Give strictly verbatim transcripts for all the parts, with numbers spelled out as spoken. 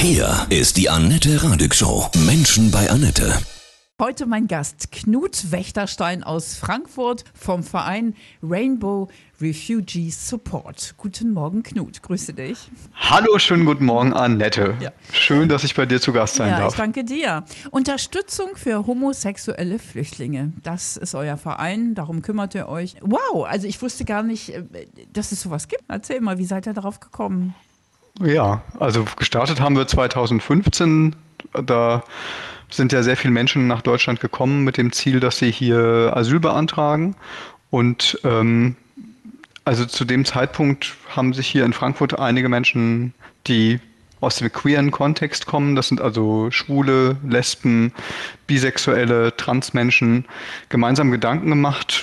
Hier ist die Annette Radig Show. Menschen bei Annette. Heute mein Gast Knut Wächterstein aus Frankfurt vom Verein Rainbow Refugee Support. Guten Morgen, Knut. Grüße dich. Hallo, schönen guten Morgen, Annette. Ja. Schön, dass ich bei dir zu Gast sein ja, darf. Ich danke dir. Unterstützung für homosexuelle Flüchtlinge. Das ist euer Verein. Darum kümmert ihr euch. Wow, also ich wusste gar nicht, dass es sowas gibt. Erzähl mal, wie seid ihr darauf gekommen? Ja, also gestartet haben wir zweitausendfünfzehn. Da sind ja sehr viele Menschen nach Deutschland gekommen mit dem Ziel, dass sie hier Asyl beantragen. Und ähm, also zu dem Zeitpunkt haben sich hier in Frankfurt einige Menschen, die aus dem queeren Kontext kommen, das sind also Schwule, Lesben, Bisexuelle, Transmenschen, gemeinsam Gedanken gemacht.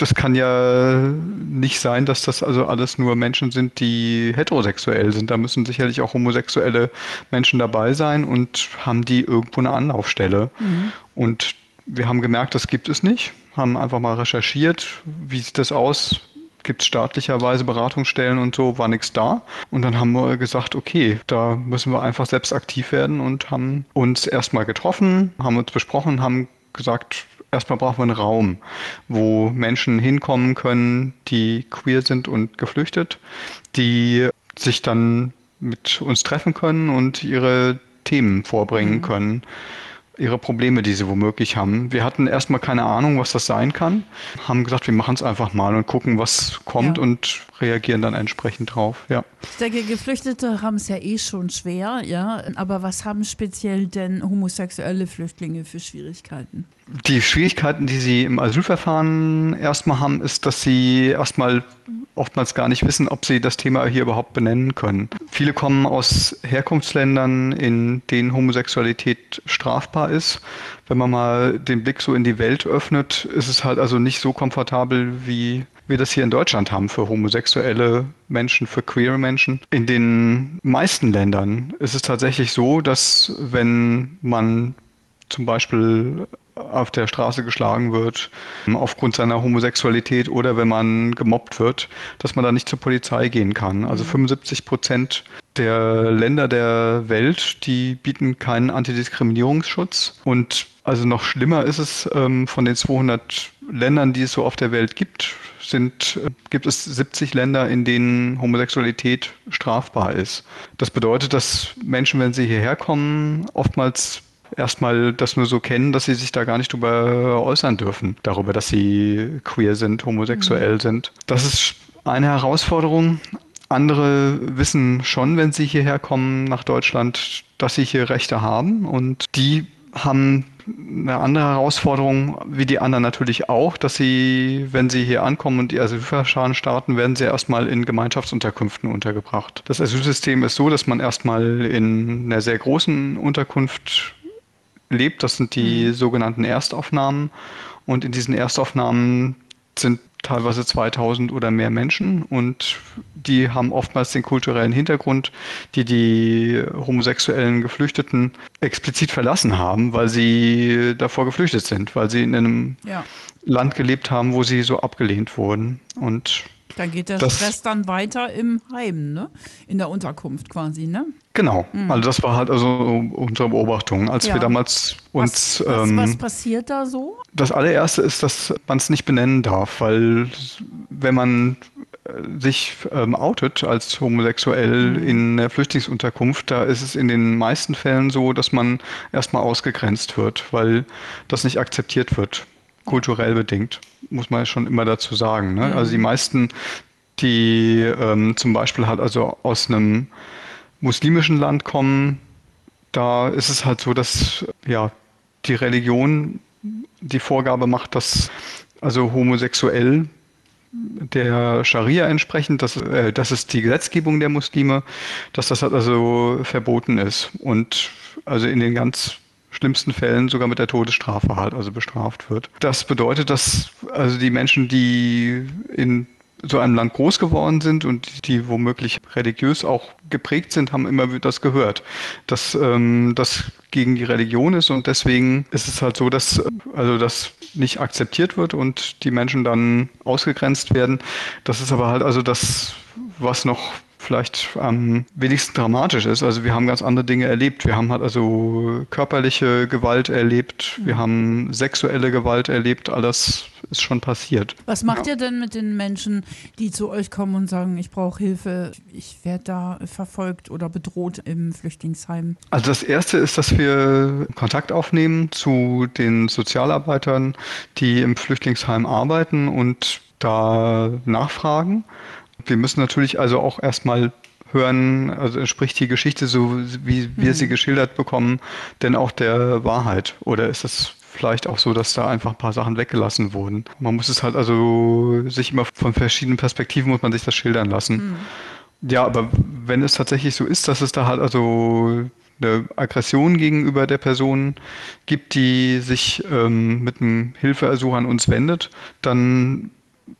Das kann ja nicht sein, dass das also alles nur Menschen sind, die heterosexuell sind. Da müssen sicherlich auch homosexuelle Menschen dabei sein und haben die irgendwo eine Anlaufstelle. Mhm. Und wir haben gemerkt, das gibt es nicht, haben einfach mal recherchiert, wie sieht das aus? Gibt es staatlicherweise Beratungsstellen und so, war nichts da. Und dann haben wir gesagt, okay, da müssen wir einfach selbst aktiv werden und haben uns erstmal getroffen, haben uns besprochen, haben gesagt, erstmal brauchen wir einen Raum, wo Menschen hinkommen können, die queer sind und geflüchtet, die sich dann mit uns treffen können und ihre Themen vorbringen können, ihre Probleme, die sie womöglich haben. Wir hatten erstmal keine Ahnung, was das sein kann, haben gesagt, wir machen es einfach mal und gucken, was kommt ja. und reagieren dann entsprechend drauf. Ja. Ich denke, Geflüchtete haben es ja eh schon schwer, ja. Aber was haben speziell denn homosexuelle Flüchtlinge für Schwierigkeiten? Die Schwierigkeiten, die sie im Asylverfahren erstmal haben, ist, dass sie erstmal oftmals gar nicht wissen, ob sie das Thema hier überhaupt benennen können. Viele kommen aus Herkunftsländern, in denen Homosexualität strafbar ist. Wenn man mal den Blick so in die Welt öffnet, ist es halt also nicht so komfortabel, wie wir das hier in Deutschland haben für homosexuelle Menschen, für queere Menschen. In den meisten Ländern ist es tatsächlich so, dass wenn man zum Beispiel auf der Straße geschlagen wird, aufgrund seiner Homosexualität oder wenn man gemobbt wird, dass man da nicht zur Polizei gehen kann. Also fünfundsiebzig Prozent der Länder der Welt, die bieten keinen Antidiskriminierungsschutz. Und also noch schlimmer ist es, von den zweihundert Ländern, die es so auf der Welt gibt, sind, gibt es siebzig Länder, in denen Homosexualität strafbar ist. Das bedeutet, dass Menschen, wenn sie hierher kommen, oftmals erstmal das nur so kennen, dass sie sich da gar nicht drüber äußern dürfen, darüber, dass sie queer sind, homosexuell mhm. sind. Das ist eine Herausforderung. Andere wissen schon, wenn sie hierher kommen nach Deutschland, dass sie hier Rechte haben und die haben eine andere Herausforderung, wie die anderen natürlich auch, dass sie, wenn sie hier ankommen und ihr Asylverfahren starten, werden sie erstmal in Gemeinschaftsunterkünften untergebracht. Das Asylsystem ist so, dass man erstmal in einer sehr großen Unterkunft lebt. Das sind die sogenannten Erstaufnahmen. Und in diesen Erstaufnahmen sind teilweise zweitausend oder mehr Menschen. Und die haben oftmals den kulturellen Hintergrund, die die homosexuellen Geflüchteten explizit verlassen haben, weil sie davor geflüchtet sind, weil sie in einem ja. Land gelebt haben, wo sie so abgelehnt wurden. Und dann geht der das, Stress dann weiter im Heim, ne? In der Unterkunft quasi, ne? Genau, mhm. also das war halt also unsere Beobachtung, als ja. wir damals uns... Was, was, ähm, was passiert da so? Das allererste ist, dass man es nicht benennen darf, weil wenn man sich ähm, outet als homosexuell mhm. in der Flüchtlingsunterkunft, da ist es in den meisten Fällen so, dass man erstmal ausgegrenzt wird, weil das nicht akzeptiert wird. Kulturell bedingt, muss man schon immer dazu sagen. Ne? Mhm. Also die meisten, die ähm, zum Beispiel halt also aus einem muslimischen Land kommen, da ist es halt so, dass ja die Religion die Vorgabe macht, dass also homosexuell der Scharia entsprechend, dass, äh, das ist die Gesetzgebung der Muslime, dass das halt also verboten ist. Und also in den ganz schlimmsten Fällen sogar mit der Todesstrafe halt also bestraft wird. Das bedeutet, dass also die Menschen, die in so einem Land groß geworden sind und die womöglich religiös auch geprägt sind, haben immer das gehört, dass ähm, das gegen die Religion ist und deswegen ist es halt so, dass also das nicht akzeptiert wird und die Menschen dann ausgegrenzt werden. Das ist aber halt also das, was noch vielleicht am wenigsten dramatisch ist. Also wir haben ganz andere Dinge erlebt. Wir haben halt also körperliche Gewalt erlebt, wir haben sexuelle Gewalt erlebt, alles ist schon passiert. Was macht ja. ihr denn mit den Menschen, die zu euch kommen und sagen, ich brauche Hilfe, ich werde da verfolgt oder bedroht im Flüchtlingsheim? Also das Erste ist, dass wir Kontakt aufnehmen zu den Sozialarbeitern, die im Flüchtlingsheim arbeiten und da nachfragen. Wir müssen natürlich also auch erstmal hören, also entspricht die Geschichte, so wie wir mhm. sie geschildert bekommen, denn auch der Wahrheit? Oder ist es vielleicht auch so, dass da einfach ein paar Sachen weggelassen wurden? Man muss es halt also sich immer von verschiedenen Perspektiven muss man sich das schildern lassen. Mhm. Ja, aber wenn es tatsächlich so ist, dass es da halt also eine Aggression gegenüber der Person gibt, die sich ähm, mit einem Hilfeersuch an uns wendet, dann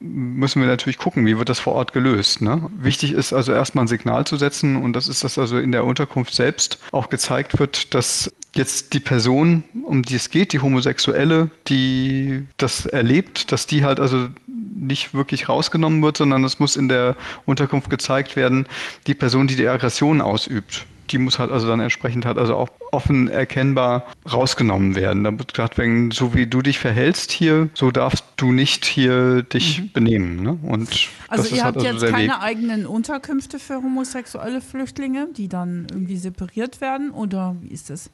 müssen wir natürlich gucken, wie wird das vor Ort gelöst. Ne? Wichtig ist also erstmal ein Signal zu setzen und das ist, dass also in der Unterkunft selbst auch gezeigt wird, dass jetzt die Person, um die es geht, die Homosexuelle, die das erlebt, dass die halt also nicht wirklich rausgenommen wird, sondern es muss in der Unterkunft gezeigt werden, die Person, die die Aggression ausübt. Die muss halt also dann entsprechend halt also auch offen erkennbar rausgenommen werden. Da wird gesagt, wenn, so wie du dich verhältst hier, so darfst du nicht hier dich mhm. benehmen. Ne? Und also das ihr ist habt halt also jetzt keine Weg. eigenen Unterkünfte für homosexuelle Flüchtlinge, die dann irgendwie separiert werden oder wie ist das?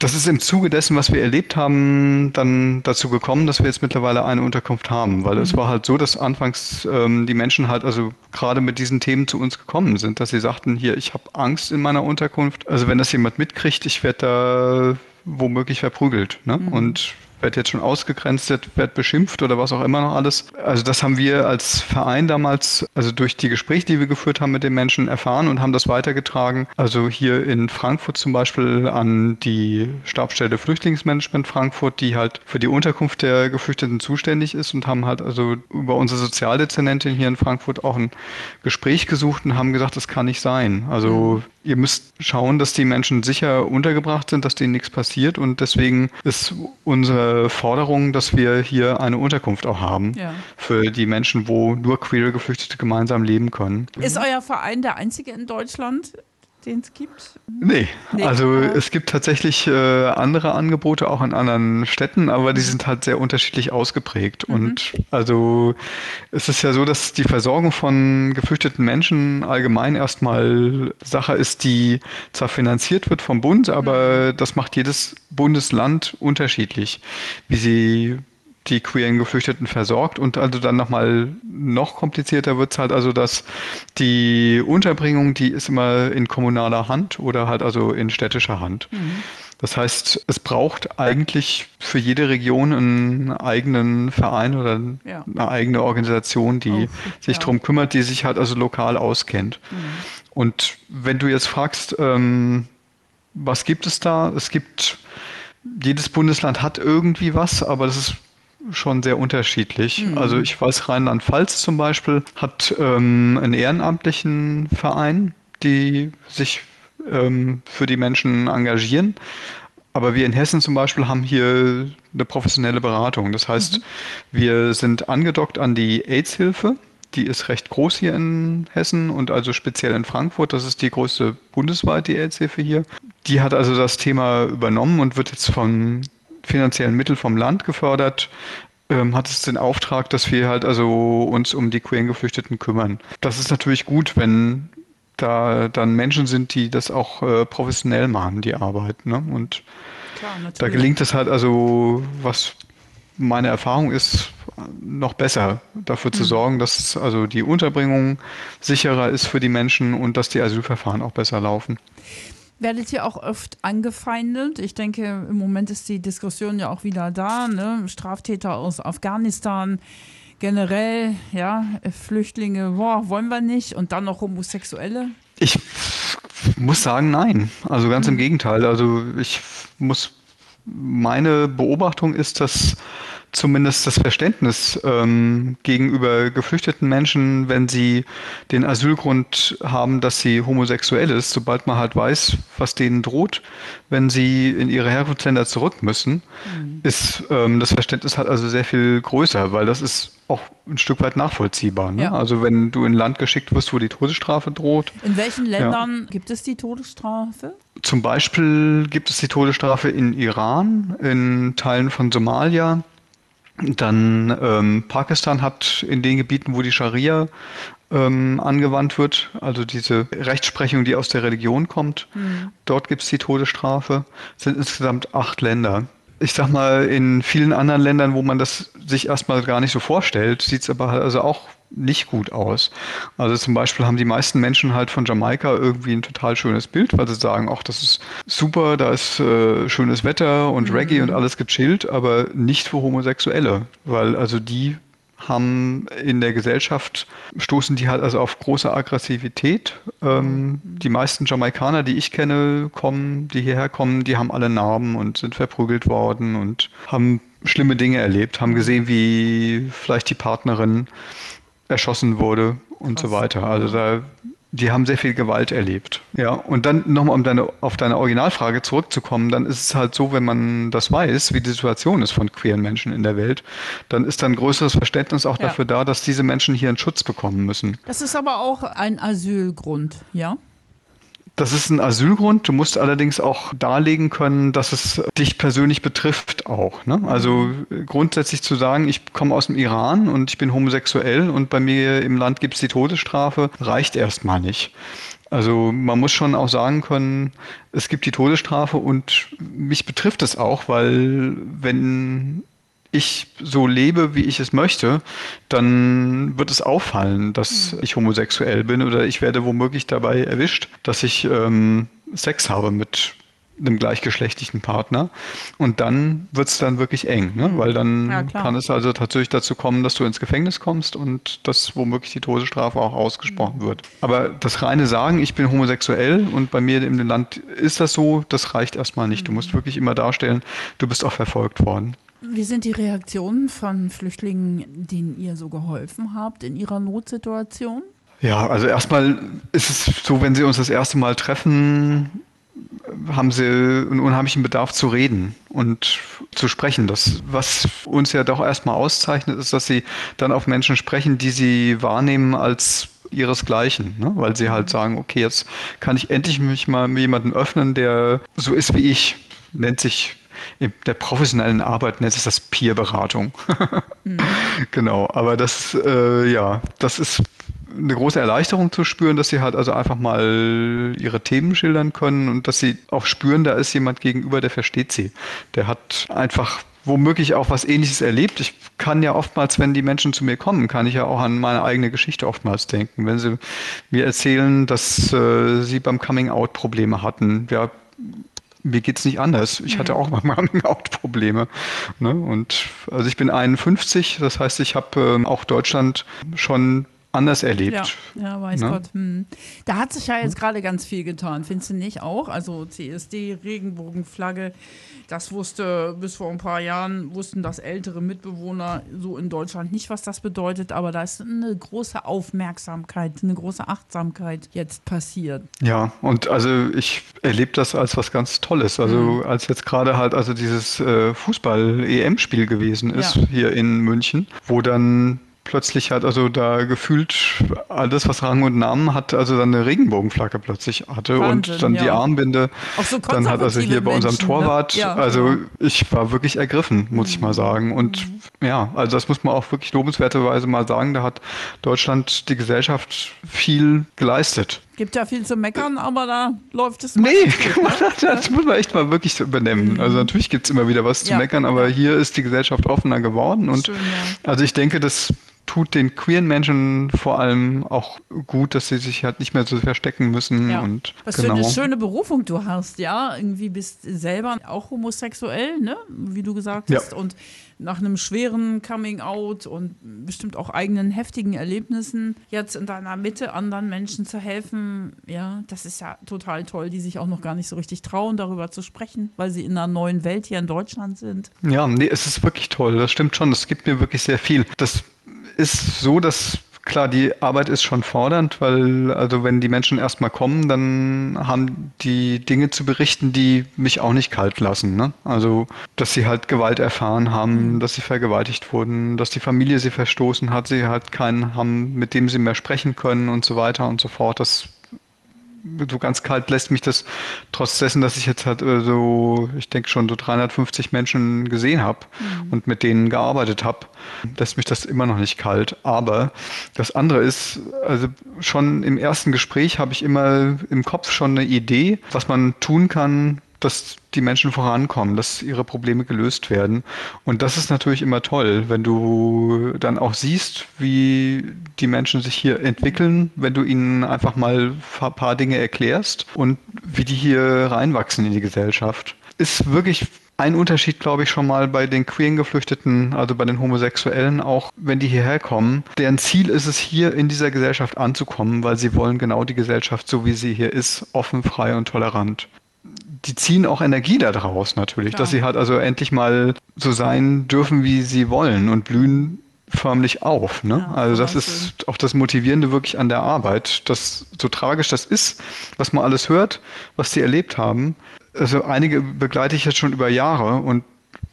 Das ist im Zuge dessen, was wir erlebt haben, dann dazu gekommen, dass wir jetzt mittlerweile eine Unterkunft haben, weil mhm. es war halt so, dass anfangs ähm, die Menschen halt also gerade mit diesen Themen zu uns gekommen sind, dass sie sagten, hier, ich habe Angst in meiner Unterkunft, also wenn das jemand mitkriegt, ich werde da womöglich verprügelt, ne? Mhm. Und werde jetzt schon ausgegrenzt, werde beschimpft oder was auch immer noch alles. Also das haben wir als Verein damals, also durch die Gespräche, die wir geführt haben mit den Menschen, erfahren und haben das weitergetragen. Also hier in Frankfurt zum Beispiel an die Stabsstelle Flüchtlingsmanagement Frankfurt, die halt für die Unterkunft der Geflüchteten zuständig ist und haben halt also über unsere Sozialdezernentin hier in Frankfurt auch ein Gespräch gesucht und haben gesagt, das kann nicht sein. Also ihr müsst schauen, dass die Menschen sicher untergebracht sind, dass denen nichts passiert und deswegen ist unsere Forderung, dass wir hier eine Unterkunft auch haben ja. für die Menschen, wo nur queere Geflüchtete gemeinsam leben können. Ist euer Verein der einzige in Deutschland, den es gibt? Nee, nee. also äh. es gibt tatsächlich äh, andere Angebote, auch in anderen Städten, aber die sind halt sehr unterschiedlich ausgeprägt. Mhm. Und also es ist ja so, dass die Versorgung von geflüchteten Menschen allgemein erstmal Sache ist, die zwar finanziert wird vom Bund, aber mhm. das macht jedes Bundesland unterschiedlich, wie sie die queeren Geflüchteten versorgt und also dann nochmal noch komplizierter wird es halt also, dass die Unterbringung, die ist immer in kommunaler Hand oder halt also in städtischer Hand. Mhm. Das heißt, es braucht eigentlich für jede Region einen eigenen Verein oder ja. eine eigene Organisation, die okay, sich ja. darum kümmert, die sich halt also lokal auskennt. Mhm. Und wenn du jetzt fragst, ähm, was gibt es da? Es gibt, jedes Bundesland hat irgendwie was, aber das ist schon sehr unterschiedlich. Mhm. Also ich weiß, Rheinland-Pfalz zum Beispiel hat ähm, einen ehrenamtlichen Verein, die sich ähm, für die Menschen engagieren. Aber wir in Hessen zum Beispiel haben hier eine professionelle Beratung. Das heißt, mhm. wir sind angedockt an die Aids-Hilfe. Die ist recht groß hier in Hessen und also speziell in Frankfurt. Das ist die größte bundesweit, die Aids-Hilfe hier. Die hat also das Thema übernommen und wird jetzt von finanziellen Mittel vom Land gefördert, ähm, hat es den Auftrag, dass wir halt also uns um die queeren Geflüchteten kümmern. Das ist natürlich gut, wenn da dann Menschen sind, die das auch äh, professionell machen, die Arbeit. Ne? Und klar, da gelingt es halt also, was meine Erfahrung ist, noch besser dafür mhm. zu sorgen, dass also die Unterbringung sicherer ist für die Menschen und dass die Asylverfahren auch besser laufen. Werdet ihr auch oft angefeindet? Ich denke, im Moment ist die Diskussion ja auch wieder da, ne? Straftäter aus Afghanistan, generell, ja, Flüchtlinge, boah, wollen wir nicht und dann noch Homosexuelle? Ich muss sagen, nein. Also ganz im Gegenteil. Also ich muss, meine Beobachtung ist, dass zumindest das Verständnis ähm, gegenüber geflüchteten Menschen, wenn sie den Asylgrund haben, dass sie homosexuell ist, sobald man halt weiß, was denen droht, wenn sie in ihre Herkunftsländer zurück müssen, mhm. ist ähm, das Verständnis halt also sehr viel größer, weil das ist auch ein Stück weit nachvollziehbar. Ne? Ja. Also wenn du in ein Land geschickt wirst, wo die Todesstrafe droht. In welchen Ländern ja. gibt es die Todesstrafe? Zum Beispiel gibt es die Todesstrafe in Iran, in Teilen von Somalia. Dann ähm, Pakistan hat in den Gebieten, wo die Scharia ähm, angewandt wird, also diese Rechtsprechung, die aus der Religion kommt, mhm. dort gibt es die Todesstrafe. Es sind insgesamt acht Länder. Ich sag mal, in vielen anderen Ländern, wo man das sich erstmal gar nicht so vorstellt, sieht es aber halt also auch nicht gut aus. Also zum Beispiel haben die meisten Menschen halt von Jamaika irgendwie ein total schönes Bild, weil sie sagen, ach, das ist super, da ist äh, schönes Wetter und Reggae mhm. und alles gechillt, aber nicht für Homosexuelle, weil also die haben in der Gesellschaft, stoßen die halt also auf große Aggressivität. Ähm, die meisten Jamaikaner, die ich kenne, kommen, die hierher kommen, die haben alle Narben und sind verprügelt worden und haben schlimme Dinge erlebt, haben gesehen, wie vielleicht die Partnerin erschossen wurde und Krass. So weiter. Also da, die haben sehr viel Gewalt erlebt. Ja, und dann nochmal, um deine, auf deine Originalfrage zurückzukommen, dann ist es halt so, wenn man das weiß, wie die Situation ist von queeren Menschen in der Welt, dann ist dann größeres Verständnis auch ja. dafür da, dass diese Menschen hier einen Schutz bekommen müssen. Das ist aber auch ein Asylgrund, ja? Das ist ein Asylgrund. Du musst allerdings auch darlegen können, dass es dich persönlich betrifft auch. Ne? Also grundsätzlich zu sagen, ich komme aus dem Iran und ich bin homosexuell und bei mir im Land gibt es die Todesstrafe, reicht erstmal nicht. Also man muss schon auch sagen können, es gibt die Todesstrafe und mich betrifft es auch, weil wenn ich so lebe, wie ich es möchte, dann wird es auffallen, dass ich homosexuell bin oder ich werde womöglich dabei erwischt, dass ich ähm, Sex habe mit einem gleichgeschlechtlichen Partner. Und dann wird es dann wirklich eng, ne? Weil dann ja, kann es also tatsächlich dazu kommen, dass du ins Gefängnis kommst und dass womöglich die Todesstrafe auch ausgesprochen mhm. wird. Aber das reine Sagen, ich bin homosexuell und bei mir im Land ist das so, das reicht erstmal nicht. Mhm. Du musst wirklich immer darstellen, du bist auch verfolgt worden. Wie sind die Reaktionen von Flüchtlingen, denen ihr so geholfen habt in ihrer Notsituation? Ja, also erstmal ist es so, wenn sie uns das erste Mal treffen, haben sie einen unheimlichen Bedarf zu reden und zu sprechen. Das, was uns ja doch erstmal auszeichnet, ist, dass sie dann auf Menschen sprechen, die sie wahrnehmen als ihresgleichen, ne? Weil sie halt sagen, okay, jetzt kann ich endlich mich mal mit jemandem öffnen, der so ist wie ich, nennt sich in der professionellen Arbeit nennt es das Peer-Beratung. mhm. Genau, aber das, äh, ja, das ist eine große Erleichterung zu spüren, dass sie halt also einfach mal ihre Themen schildern können und dass sie auch spüren, da ist jemand gegenüber, der versteht sie. Der hat einfach womöglich auch was Ähnliches erlebt. Ich kann ja oftmals, wenn die Menschen zu mir kommen, kann ich ja auch an meine eigene Geschichte oftmals denken. Wenn sie mir erzählen, dass äh, sie beim Coming-out Probleme hatten, ja, mir geht's nicht anders. Ich hatte auch mal Coming-out-Probleme. Ne? Und also ich bin einundfünfzig, das heißt, ich habe ähm, auch Deutschland schon anders erlebt. Ja, ja weiß ne? Gott. Hm. Da hat sich ja jetzt gerade ganz viel getan, findest du nicht auch? Also C S D, Regenbogenflagge, das wusste bis vor ein paar Jahren, wussten das ältere Mitbewohner so in Deutschland nicht, was das bedeutet, aber da ist eine große Aufmerksamkeit, eine große Achtsamkeit jetzt passiert. Ja, und also ich erlebe das als was ganz Tolles, also mhm. als jetzt gerade halt also dieses äh, Fußball-E M-Spiel gewesen ist, ja. hier in München, wo dann plötzlich hat also da gefühlt alles, was Rang und Namen hat, also dann eine Regenbogenflagge plötzlich hatte Wahnsinn, und dann ja. die Armbinde. Auch so dann hat also hier bei Menschen, unserem Torwart, ne? ja. also ich war wirklich ergriffen, muss mhm. ich mal sagen. Und mhm. ja, also das muss man auch wirklich lobenswerterweise mal sagen, da hat Deutschland die Gesellschaft viel geleistet. Gibt ja viel zu meckern, aber da läuft es nicht. Nee, das, das muss man echt mal wirklich so übernehmen. Also natürlich gibt es immer wieder was ja. zu meckern, aber hier ist die Gesellschaft offener geworden. Und schön, ja. also ich denke, das tut den queeren Menschen vor allem auch gut, dass sie sich halt nicht mehr so verstecken müssen. Ja. Und was genau. für eine schöne Berufung du hast, ja. Irgendwie bist selber auch homosexuell, ne? Wie du gesagt ja. hast. Und nach einem schweren Coming-out und bestimmt auch eigenen heftigen Erlebnissen jetzt in deiner Mitte anderen Menschen zu helfen, ja, das ist ja total toll, die sich auch noch gar nicht so richtig trauen, darüber zu sprechen, weil sie in einer neuen Welt hier in Deutschland sind. Ja, nee, es ist wirklich toll, das stimmt schon, das gibt mir wirklich sehr viel. Das ist so, dass klar, die Arbeit ist schon fordernd, weil also wenn die Menschen erstmal kommen, dann haben die Dinge zu berichten, die mich auch nicht kalt lassen. Ne? Also, dass sie halt Gewalt erfahren haben, dass sie vergewaltigt wurden, dass die Familie sie verstoßen hat, sie halt keinen haben, mit dem sie mehr sprechen können und so weiter und so fort. Das so ganz kalt lässt mich das, trotz dessen, dass ich jetzt halt so, ich denke schon so dreihundertfünfzig Menschen gesehen habe mhm. und mit denen gearbeitet habe, lässt mich das immer noch nicht kalt. Aber das andere ist, also schon im ersten Gespräch habe ich immer im Kopf schon eine Idee, was man tun kann, dass die Menschen vorankommen, dass ihre Probleme gelöst werden. Und das ist natürlich immer toll, wenn du dann auch siehst, wie die Menschen sich hier entwickeln, wenn du ihnen einfach mal ein paar Dinge erklärst und wie die hier reinwachsen in die Gesellschaft. Ist wirklich ein Unterschied, glaube ich, schon mal bei den queeren Geflüchteten, also bei den Homosexuellen, auch wenn die hierher kommen. Deren Ziel ist es, hier in dieser Gesellschaft anzukommen, weil sie wollen genau die Gesellschaft, so wie sie hier ist, offen, frei und tolerant. Die ziehen auch Energie daraus natürlich, Klar. dass sie halt also endlich mal so sein dürfen, wie sie wollen und blühen förmlich auf. Ne? Ja, also das ist auch das Motivierende wirklich an der Arbeit, dass so tragisch das ist, was man alles hört, was die erlebt haben. Also einige begleite ich jetzt schon über Jahre und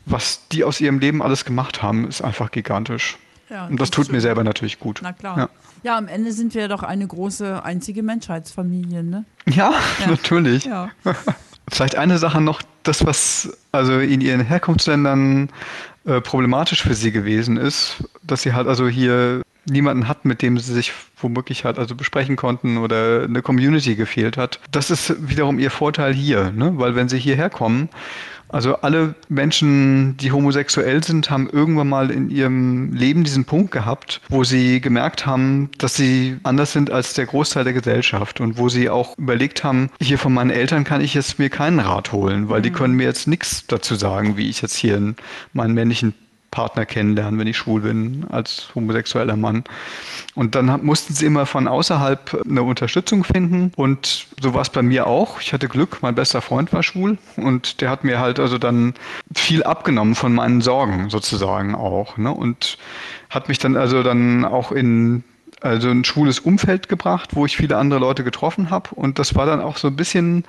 was die aus ihrem Leben alles gemacht haben, ist einfach gigantisch. Ja, und das tut schön. Mir selber natürlich gut. Na klar. Ja. ja, am Ende sind wir doch eine große, einzige Menschheitsfamilie, ne? Ja, ja. natürlich. Ja. Vielleicht eine Sache noch, das, was also in ihren Herkunftsländern äh, problematisch für sie gewesen ist, dass sie halt also hier niemanden hatten, mit dem sie sich womöglich halt also besprechen konnten oder eine Community gefehlt hat. Das ist wiederum ihr Vorteil hier, ne? Weil wenn sie hierher kommen, also alle Menschen, die homosexuell sind, haben irgendwann mal in ihrem Leben diesen Punkt gehabt, wo sie gemerkt haben, dass sie anders sind als der Großteil der Gesellschaft und wo sie auch überlegt haben, hier von meinen Eltern kann ich jetzt mir keinen Rat holen, weil mhm. die können mir jetzt nichts dazu sagen, wie ich jetzt hier meinen männlichen Partner kennenlernen, wenn ich schwul bin, als homosexueller Mann. Und dann mussten sie immer von außerhalb eine Unterstützung finden. Und so war es bei mir auch. Ich hatte Glück, mein bester Freund war schwul und der hat mir halt also dann viel abgenommen von meinen Sorgen sozusagen auch. Ne? Und hat mich dann also dann auch in also ein schwules Umfeld gebracht, wo ich viele andere Leute getroffen habe. Und das war dann auch so ein bisschen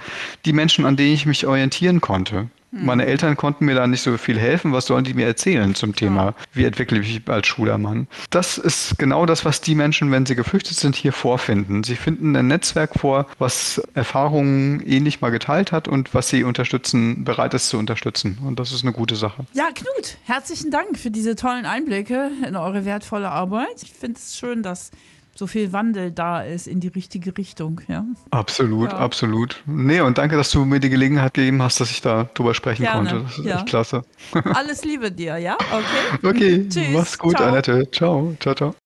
die Menschen, an denen ich mich orientieren konnte. Meine Eltern konnten mir da nicht so viel helfen. Was sollen die mir erzählen zum Thema, wie entwickle ich mich als schwuler Mann? Das ist genau das, was die Menschen, wenn sie geflüchtet sind, hier vorfinden. Sie finden ein Netzwerk vor, was Erfahrungen ähnlich mal geteilt hat und was sie unterstützen, bereit ist zu unterstützen. Und das ist eine gute Sache. Ja, Knut, herzlichen Dank für diese tollen Einblicke in eure wertvolle Arbeit. Ich finde es schön, dass so viel Wandel da ist in die richtige Richtung. Ja? Absolut, ja. absolut. Nee, und danke, dass du mir die Gelegenheit gegeben hast, dass ich da drüber sprechen Gerne. Konnte. Das ist ja. echt klasse. Alles Liebe dir, ja? Okay, okay. Tschüss. Mach's gut, ciao. Annette. Ciao, ciao, ciao.